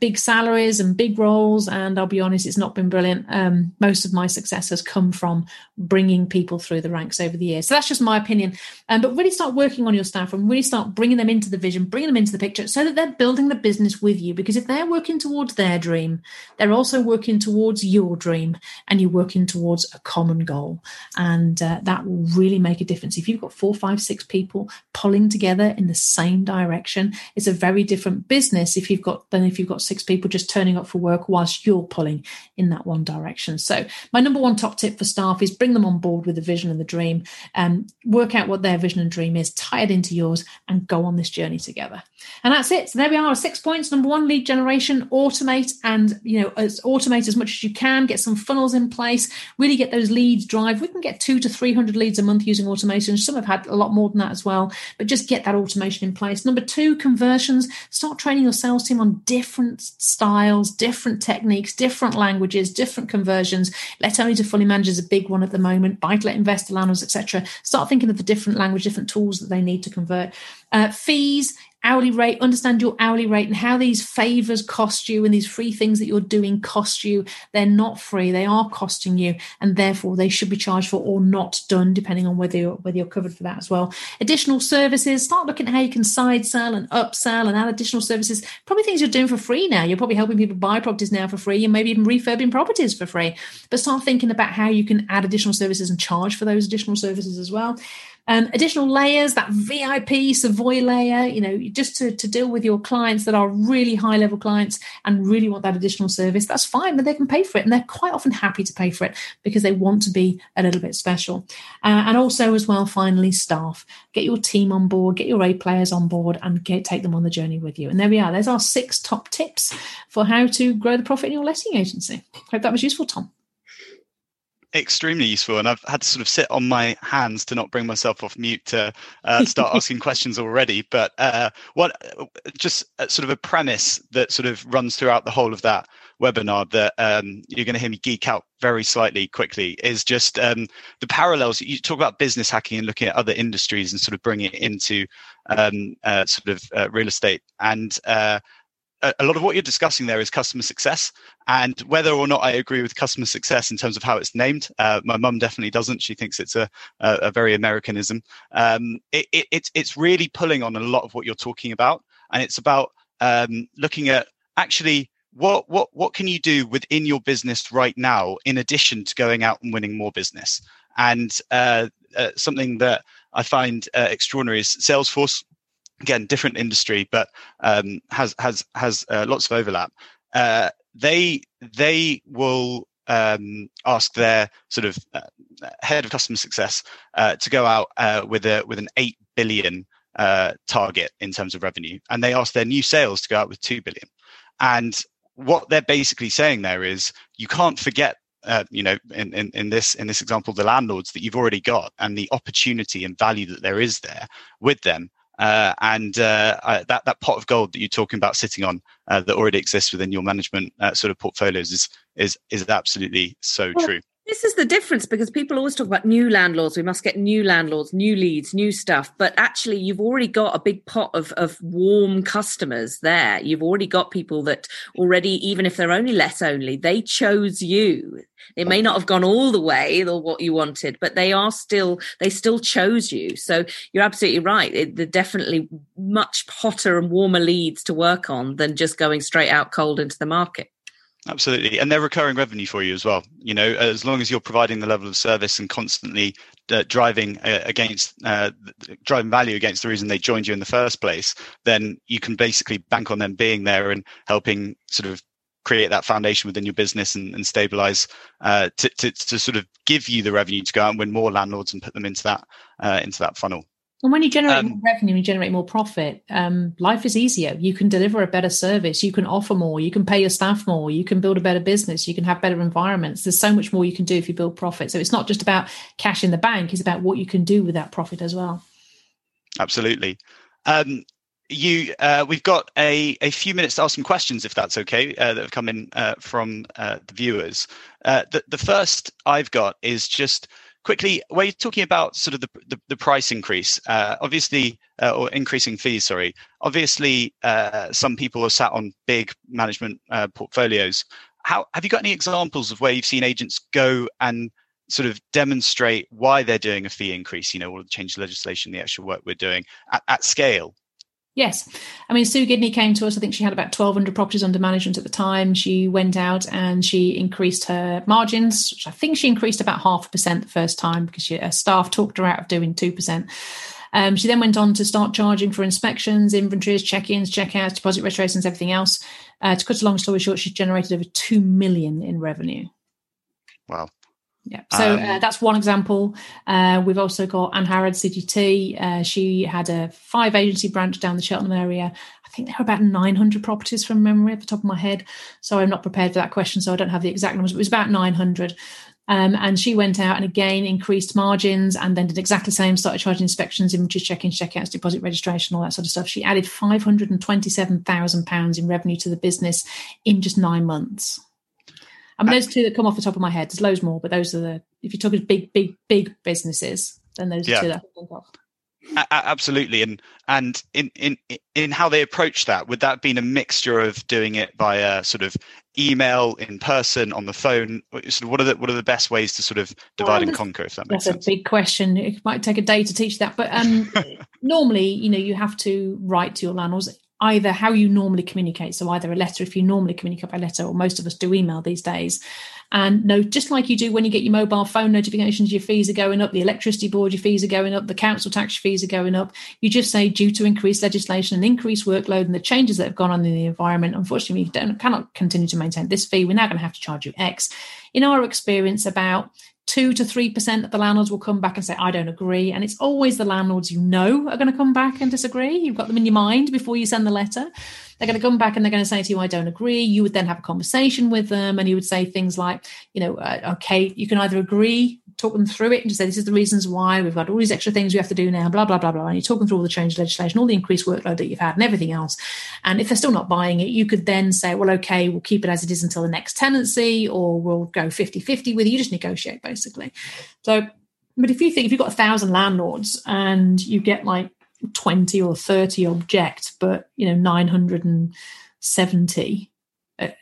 big salaries and big roles, and I'll be honest, it's not been brilliant. Most of my success has come from bringing people through the ranks over the years. So that's just my opinion. But really start working on your staff and really start bringing them into the vision, bringing them into the picture, so that they're building the business with you. Because if they're working towards their dream, they're also working towards your dream, and you're working towards a common goal. And that will really make a difference. If you've got 4, 5, 6 people pulling together in the same direction, it's a very different business than if you've got 6 people just turning up for work whilst you're pulling in that one direction. So my number one top tip for staff is bring them on board with the vision and the dream, and work out what their vision and dream is, tie it into yours, and go on this journey together. And that's it. So there we are, 6 points. Number one, lead generation, automate, and automate as much as you can, get some funnels in place, really get those leads drive. We can get 200 to 300 leads a month using automation. Some have had a lot more than that as well, but just get that automation in place. Number two, conversions. Start training your sales team on different styles, different techniques, different languages, different conversions. Let Only to Fully Manage is a big one at the moment. Buy to Let, investor landlords, etc. Start thinking of the different language, different tools that they need to convert. Fees, hourly rate, understand your hourly rate and how these favors cost you and these free things that you're doing cost you. They're not free, they are costing you, and therefore they should be charged for or not done, depending on whether you're covered for that as well. Additional services, start looking at how you can side sell and upsell and add additional services, probably things you're doing for free now. You're probably helping people buy properties now for free, and maybe even refurbing properties for free. But start thinking about how you can add additional services and charge for those additional services as well. Additional layers, that VIP Savoy layer, just to deal with your clients that are really high level clients and really want that additional service. That's fine, but they can pay for it. And they're quite often happy to pay for it because they want to be a little bit special. And also as well, finally, staff. Get your team on board, get your A players on board, and take them on the journey with you. And there we are. There's our 6 top tips for how to grow the profit in your letting agency. Hope that was useful, Tom. Extremely useful, and I've had to sort of sit on my hands to not bring myself off mute to start asking questions already. But sort of a premise that sort of runs throughout the whole of that webinar that you're going to hear me geek out very slightly quickly is just the parallels. You talk about business hacking and looking at other industries and sort of bring it into real estate, and a lot of what you're discussing there is customer success. And whether or not I agree with customer success in terms of how it's named, my mum definitely doesn't. She thinks it's a very Americanism. It's really pulling on a lot of what you're talking about. And it's about looking at actually what can you do within your business right now, in addition to going out and winning more business. And something that I find extraordinary is Salesforce. Again, different industry, but has lots of overlap. They will ask their sort of head of customer success to go out with an $8 billion target in terms of revenue, and they ask their new sales to go out with $2 billion. And what they're basically saying there is, you can't forget, in this example, the landlords that you've already got and the opportunity and value that there is there with them. And that pot of gold that you're talking about sitting on that already exists within your management sort of portfolios is absolutely so true. This is the difference, because people always talk about new landlords. We must get new landlords, new leads, new stuff. But actually, you've already got a big pot of warm customers there. You've already got people that already, even if they're only let only, they chose you. They may not have gone all the way or what you wanted, but they still chose you. So you're absolutely right. They're definitely much hotter and warmer leads to work on than just going straight out cold into the market. Absolutely. And they're recurring revenue for you as well. You know, as long as you're providing the level of service and constantly driving value against the reason they joined you in the first place, then you can basically bank on them being there and helping sort of create that foundation within your business and stabilize to sort of give you the revenue to go out and win more landlords and put them into that funnel. And when you generate more revenue, you generate more profit. Life is easier. You can deliver a better service. You can offer more. You can pay your staff more. You can build a better business. You can have better environments. There's so much more you can do if you build profit. So it's not just about cash in the bank. It's about what you can do with that profit as well. Absolutely. We've got a few minutes to ask some questions, if that's okay, that have come in from the viewers. The first I've got is just quickly, where you're talking about sort of the price increase, or increasing fees, sorry. Obviously, some people are sat on big management portfolios. Have you got any examples of where you've seen agents go and sort of demonstrate why they're doing a fee increase, you know, all the change of legislation, the extra work we're doing at scale? Yes. I mean, Sue Gidney came to us. I think she had about 1,200 properties under management at the time. She went out and she increased her margins, which I think she increased about 0.5% the first time because her staff talked her out of doing 2%. She then went on to start charging for inspections, inventories, check-ins, check-outs, deposit registrations, everything else. To cut a long story short, she generated over 2 million in revenue. Wow. Yeah, so that's one example. We've also got Anne Harrod, CGT. She had a 5 agency branch down the Cheltenham area. I think there were about 900 properties from memory at the top of my head. So I'm not prepared for that question, so I don't have the exact numbers. But it was about 900. And she went out and again increased margins and then did exactly the same, started charging inspections, inventory check-ins, check-outs, deposit registration, all that sort of stuff. She added £527,000 in revenue to the business in just 9 months. I mean, those two that come off the top of my head, there's loads more, but those are if you're talking big businesses, then those are two that I can think of. Absolutely. And in how they approach that, would that have been a mixture of doing it via sort of email, in person, on the phone? Sort of what are the best ways to sort of divide and conquer, if that makes sense? That's a big question. It might take a day to teach that. But normally, you know, you have to write to your landlords. Either how you normally communicate, so either a letter if you normally communicate by letter, or most of us do email these days. And no, just like you do when you get your mobile phone notifications, your fees are going up, the electricity board, your fees are going up, the council tax fees are going up. You just say, due to increased legislation and increased workload and the changes that have gone on in the environment, unfortunately, we cannot continue to maintain this fee. We're now going to have to charge you X. In our experience, about 2 to 3% of the landlords will come back and say, I don't agree. And it's always the landlords you know are going to come back and disagree. You've got them in your mind before you send the letter. They're going to come back and they're going to say to you, I don't agree. You would then have a conversation with them and you would say things like, you know, okay, you can either agree, talk them through it and just say, this is the reasons why we've got all these extra things we have to do now, blah, blah, blah, blah. And you talk them through all the change legislation, all the increased workload that you've had and everything else. And if they're still not buying it, you could then say, well, okay, we'll keep it as it is until the next tenancy, or we'll go 50-50 with you. Just negotiate basically. So, but if you've got 1,000 landlords and you get like 20 or 30 object, but you know, 970 a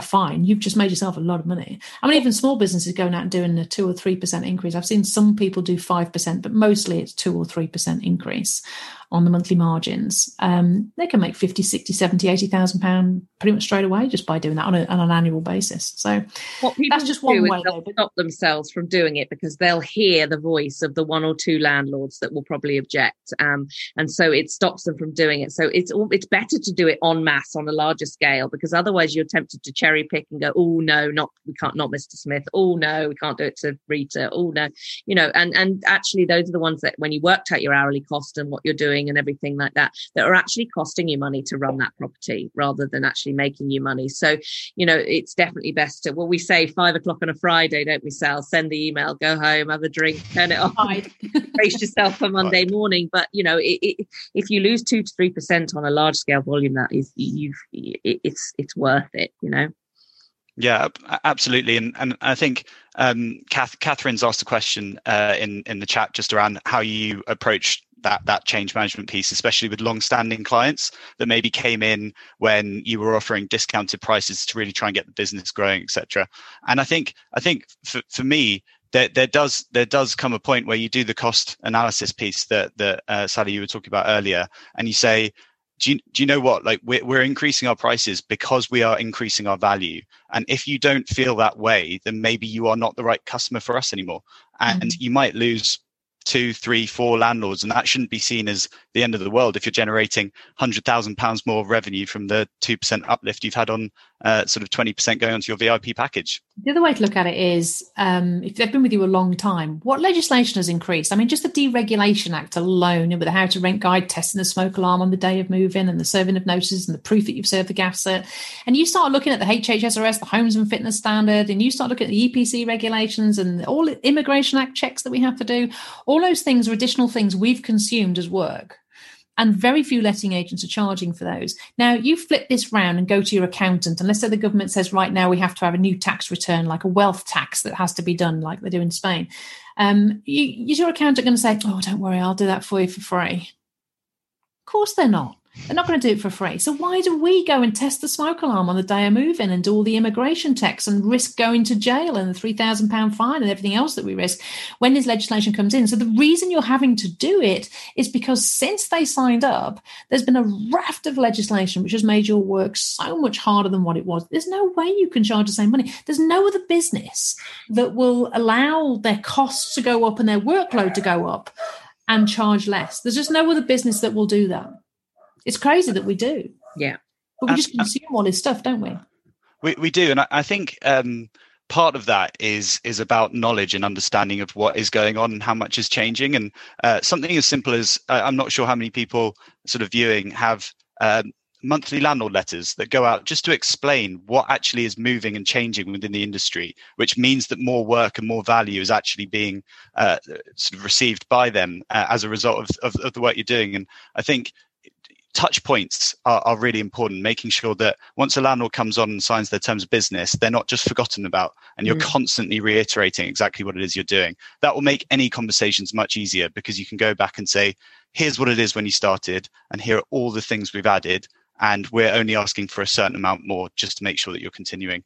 fine, you've just made yourself a lot of money. I mean, even small businesses going out and doing a 2 or 3% increase. I've seen some people do 5%, but mostly it's 2 or 3% increase on the monthly margins. They can make 50, 60, 70, £80,000 pretty much straight away just by doing that on an annual basis. So what people that's just one way. They'll stop themselves from doing it because they'll hear the voice of the 1 or 2 landlords that will probably object. And so it stops them from doing it. So it's better to do it en masse on a larger scale, because otherwise you're tempted tempted to cherry pick and go, oh no, we can't Mr. Smith. Oh no, we can't do it to Rita. Oh no, you know. And actually, those are the ones that when you worked out your hourly cost and what you're doing and everything like that, that are actually costing you money to run that property rather than actually making you money. So, you know, it's definitely best to, well, we say 5 o'clock on a Friday, don't we, Sal? Send the email, go home, have a drink, turn it off, brace yourself for Monday morning. But, you know, if you lose 2 to 3% on a large scale volume, that is, it's worth it, you know? Yeah, absolutely. And I think Catherine's asked a question in the chat just around how you approach that change management piece, especially with long-standing clients that maybe came in when you were offering discounted prices to really try and get the business growing, etc. And I think for me, there does come a point where you do the cost analysis piece that Sally, you were talking about earlier, and you say, do you know what? Like, we're increasing our prices because we are increasing our value. And if you don't feel that way, then maybe you are not the right customer for us anymore. And you might lose 2, 3, 4 landlords, and that shouldn't be seen as the end of the world if you're generating £100,000 more revenue from the 2% uplift you've had on sort of 20% going onto your VIP package. The other way to look at it is if they've been with you a long time, what legislation has increased? I mean, just the Deregulation Act alone, with the how to rent guide, testing the smoke alarm on the day of move-in, and the serving of notices and the proof that you've served the gas cert. And you start looking at the HHSRS, the Homes and Fitness Standard, and you start looking at the EPC regulations and all Immigration Act checks that we have to do. All those things are additional things we've consumed as work, and very few letting agents are charging for those. Now, you flip this round and go to your accountant, and let's say the government says right now we have to have a new tax return, like a wealth tax that has to be done like they do in Spain. Is your accountant going to say, oh, don't worry, I'll do that for you for free? Of course they're not. They're not going to do it for free. So why do we go and test the smoke alarm on the day of move-in and do all the immigration checks and risk going to jail and the £3,000 fine and everything else that we risk when this legislation comes in? So the reason you're having to do it is because since they signed up, there's been a raft of legislation which has made your work so much harder than what it was. There's no way you can charge the same money. There's no other business that will allow their costs to go up and their workload to go up and charge less. There's just no other business that will do that. It's crazy that we do. Yeah. But we just consume all this stuff, don't we? We do. And I think part of that is about knowledge and understanding of what is going on and how much is changing. And something as simple as, I'm not sure how many people sort of viewing have monthly landlord letters that go out just to explain what actually is moving and changing within the industry, which means that more work and more value is actually being sort of received by them as a result of the work you're doing. And I think touch points are really important, making sure that once a landlord comes on and signs their terms of business, they're not just forgotten about and you're constantly reiterating exactly what it is you're doing. That will make any conversations much easier because you can go back and say, here's what it is when you started and here are all the things we've added, and we're only asking for a certain amount more just to make sure that you're continuing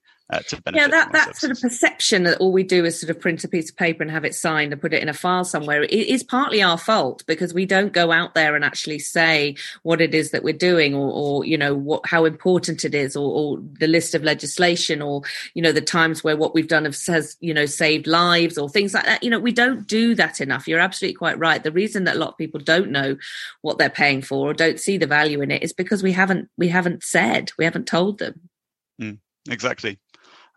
to benefit. Yeah, that sort of perception that all we do is sort of print a piece of paper and have it signed and put it in a file somewhere, it is partly our fault because we don't go out there and actually say what it is that we're doing, or you know, how important it is, or the list of legislation, or, you know, the times where what we've done has, you know, saved lives or things like that. You know, we don't do that enough. You're absolutely quite right. The reason that a lot of people don't know what they're paying for or don't see the value in it is because we haven't told them. Exactly.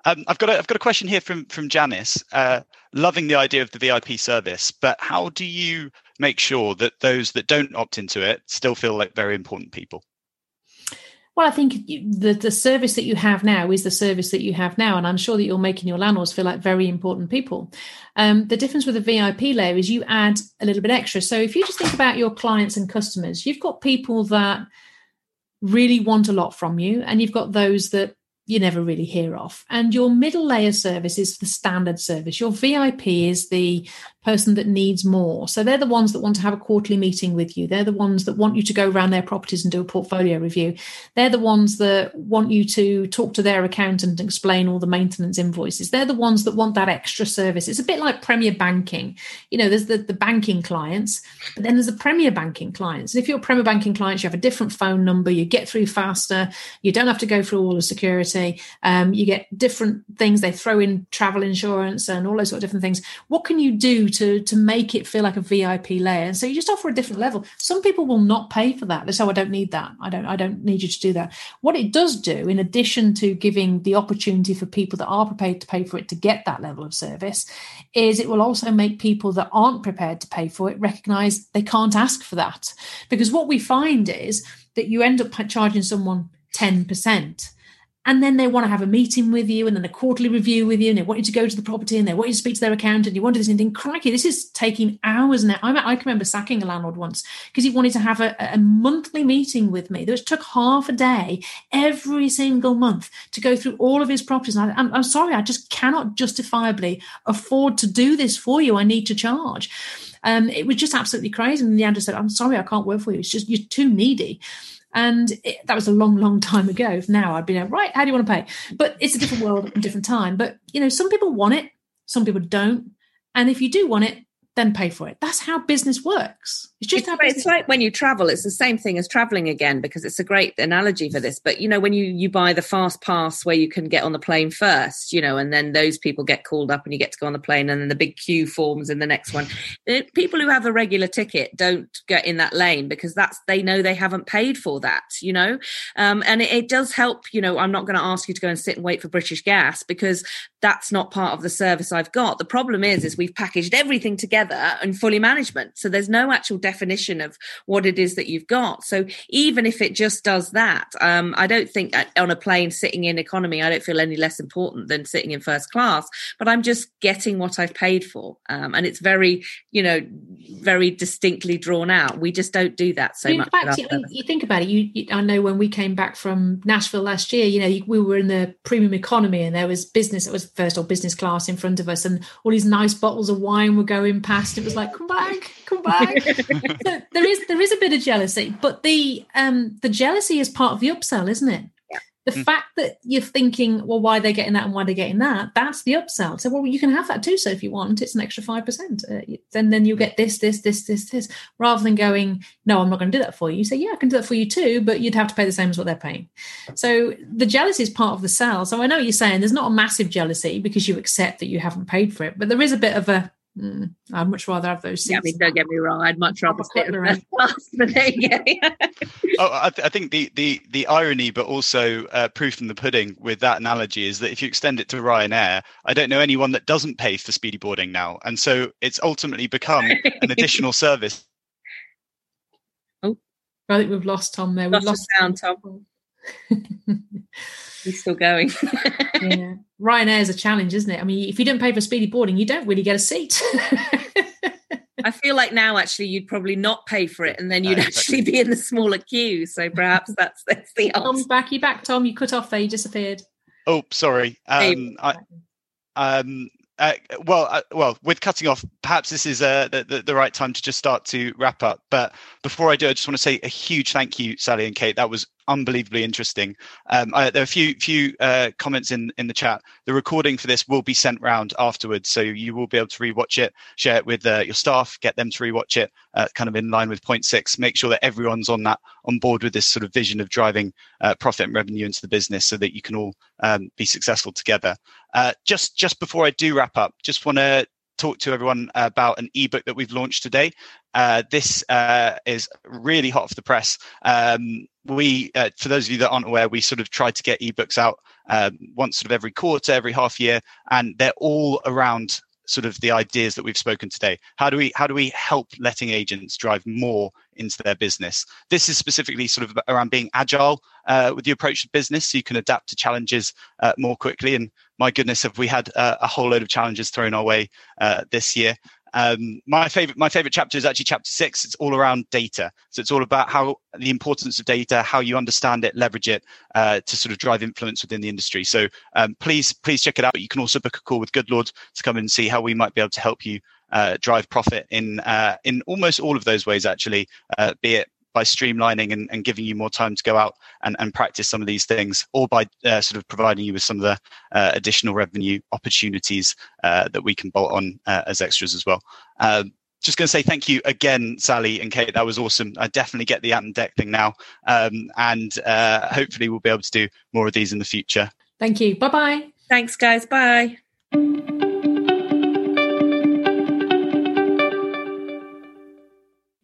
I've got a question here from Janice. Loving the idea of the VIP service, but how do you make sure that those that don't opt into it still feel like very important people? Well, I think the service that you have now is the service that you have now, and I'm sure that you're making your landlords feel like very important people. The difference with a VIP layer is you add a little bit extra. So if you just think about your clients and customers, you've got people that really want a lot from you, and you've got those that you never really hear of. And your middle layer service is the standard service. Your VIP is the person that needs more. So they're the ones that want to have a quarterly meeting with you. They're the ones that want you to go around their properties and do a portfolio review. They're the ones that want you to talk to their accountant and explain all the maintenance invoices. They're the ones that want that extra service. It's a bit like Premier Banking. You know, there's the banking clients, but then there's the Premier Banking clients. If you're Premier Banking clients, you have a different phone number, you get through faster, you don't have to go through all the security. You get different things. They throw in travel insurance and all those sort of different things. What can you do to make it feel like a VIP layer. And so you just offer a different level. Some people will not pay for that. They say, oh, I don't need that. I don't need you to do that. What it does do, in addition to giving the opportunity for people that are prepared to pay for it to get that level of service, is it will also make people that aren't prepared to pay for it recognize they can't ask for that. Because what we find is that you end up charging someone 10%. And then they want to have a meeting with you and then a quarterly review with you, and they want you to go to the property and they want you to speak to their accountant. You want to do this and think, crikey, this is taking hours now. I can remember sacking a landlord once because he wanted to have a monthly meeting with me. It took half a day every single month to go through all of his properties. And I'm sorry, I just cannot justifiably afford to do this for you. I need to charge. It was just absolutely crazy. And Leandra said, I'm sorry, I can't work for you. It's just you're too needy. And that was a long, long time ago. Now I'd be like, right, how do you want to pay? But it's a different world, a different time. But, you know, some people want it, some people don't. And if you do want it, then pay for it. That's how business works. It's just it's like when you travel, it's the same thing as traveling again, because it's a great analogy for this. But, you know, when you buy the fast pass where you can get on the plane first, you know, and then those people get called up and you get to go on the plane, and then the big queue forms in the next one. People who have a regular ticket don't get in that lane because they know they haven't paid for that, you know. And it does help, you know, I'm not going to ask you to go and sit and wait for British Gas because that's not part of the service I've got. The problem is we've packaged everything together and fully management. So there's no actual definition of what it is that you've got. So even if it just does that, I don't think on a plane sitting in economy, I don't feel any less important than sitting in first class, but I'm just getting what I've paid for. And it's very, you know, very distinctly drawn out. We just don't do that so much. In fact, you think about it. I know when we came back from Nashville last year, you know, we were in the premium economy and there was business, it was first or business class in front of us, and all these nice bottles of wine were going past. It was like, come back. So there is a bit of jealousy, but the jealousy is part of the upsell, isn't it? Yeah. The fact that you're thinking, well, why are they getting that and why are they getting that? That's the upsell. So, well, you can have that too. So if you want, it's an extra 5%. Then you'll get this, rather than going, no, I'm not going to do that for you. You say, yeah, I can do that for you too, but you'd have to pay the same as what they're paying. So the jealousy is part of the sell. So I know you're saying there's not a massive jealousy because you accept that you haven't paid for it, but there is a bit of a, I'd much rather have those seats. Yeah, I mean, don't get me wrong. I'd much rather sit in class, but there you go. I think the irony, but also proof in the pudding with that analogy is that if you extend it to Ryanair, I don't know anyone that doesn't pay for speedy boarding now, and so it's ultimately become an additional service. Oh, I think we've lost Tom there. We've lost the sound, Tom. He's still going. Yeah. Ryanair is a challenge, isn't it? I mean, if you don't pay for speedy boarding, you don't really get a seat. I feel like now, actually, you'd probably not pay for it, and then you'd actually be in the smaller queue. So perhaps that's the answer. Tom's back. You back, Tom? You cut off there. You disappeared. Oh, sorry. With cutting off, perhaps this is the right time to just start to wrap up. But before I do, I just want to say a huge thank you, Sally and Kate. That was unbelievably interesting. There are a few comments in the chat. The recording for this will be sent round afterwards, so you will be able to rewatch it, share it with your staff, get them to rewatch it, kind of in line with point 6. Make sure that everyone's on board with this sort of vision of driving profit and revenue into the business, so that you can all be successful together. Just before I do wrap up, just want to talk to everyone about an ebook that we've launched today. This is really hot off the press. We for those of you that aren't aware, we sort of try to get ebooks out once sort of every quarter, every half year, and they're all around sort of the ideas that we've spoken today. How do we help letting agents drive more into their business? This is specifically sort of around being agile with the approach to business, so you can adapt to challenges more quickly. And my goodness, have we had a whole load of challenges thrown our way this year. My favorite chapter is actually chapter 6. It's all around data. So it's all about how the importance of data, how you understand it, leverage it to sort of drive influence within the industry. So please check it out. But you can also book a call with Goodlord to come and see how we might be able to help you drive profit in almost all of those ways, actually, be it by streamlining and giving you more time to go out and practice some of these things, or by sort of providing you with some of the additional revenue opportunities that we can bolt on as extras as well. Just going to say thank you again, Sally and Kate. That was awesome. I definitely get the app and deck thing now. And hopefully we'll be able to do more of these in the future. Thank you. Bye-bye. Thanks, guys. Bye.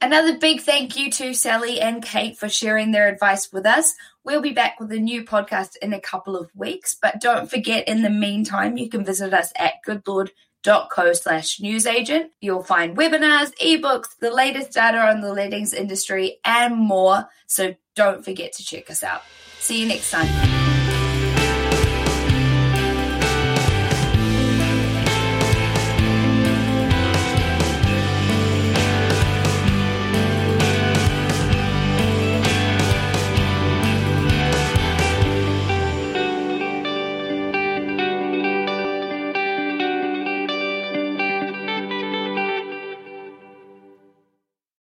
Another big thank you to Sally and Kate for sharing their advice with us. We'll be back with a new podcast in a couple of weeks, but don't forget, in the meantime, you can visit us at goodlord.co/newsagent. You'll find webinars, ebooks, the latest data on the lettings industry, and more. So don't forget to check us out. See you next time.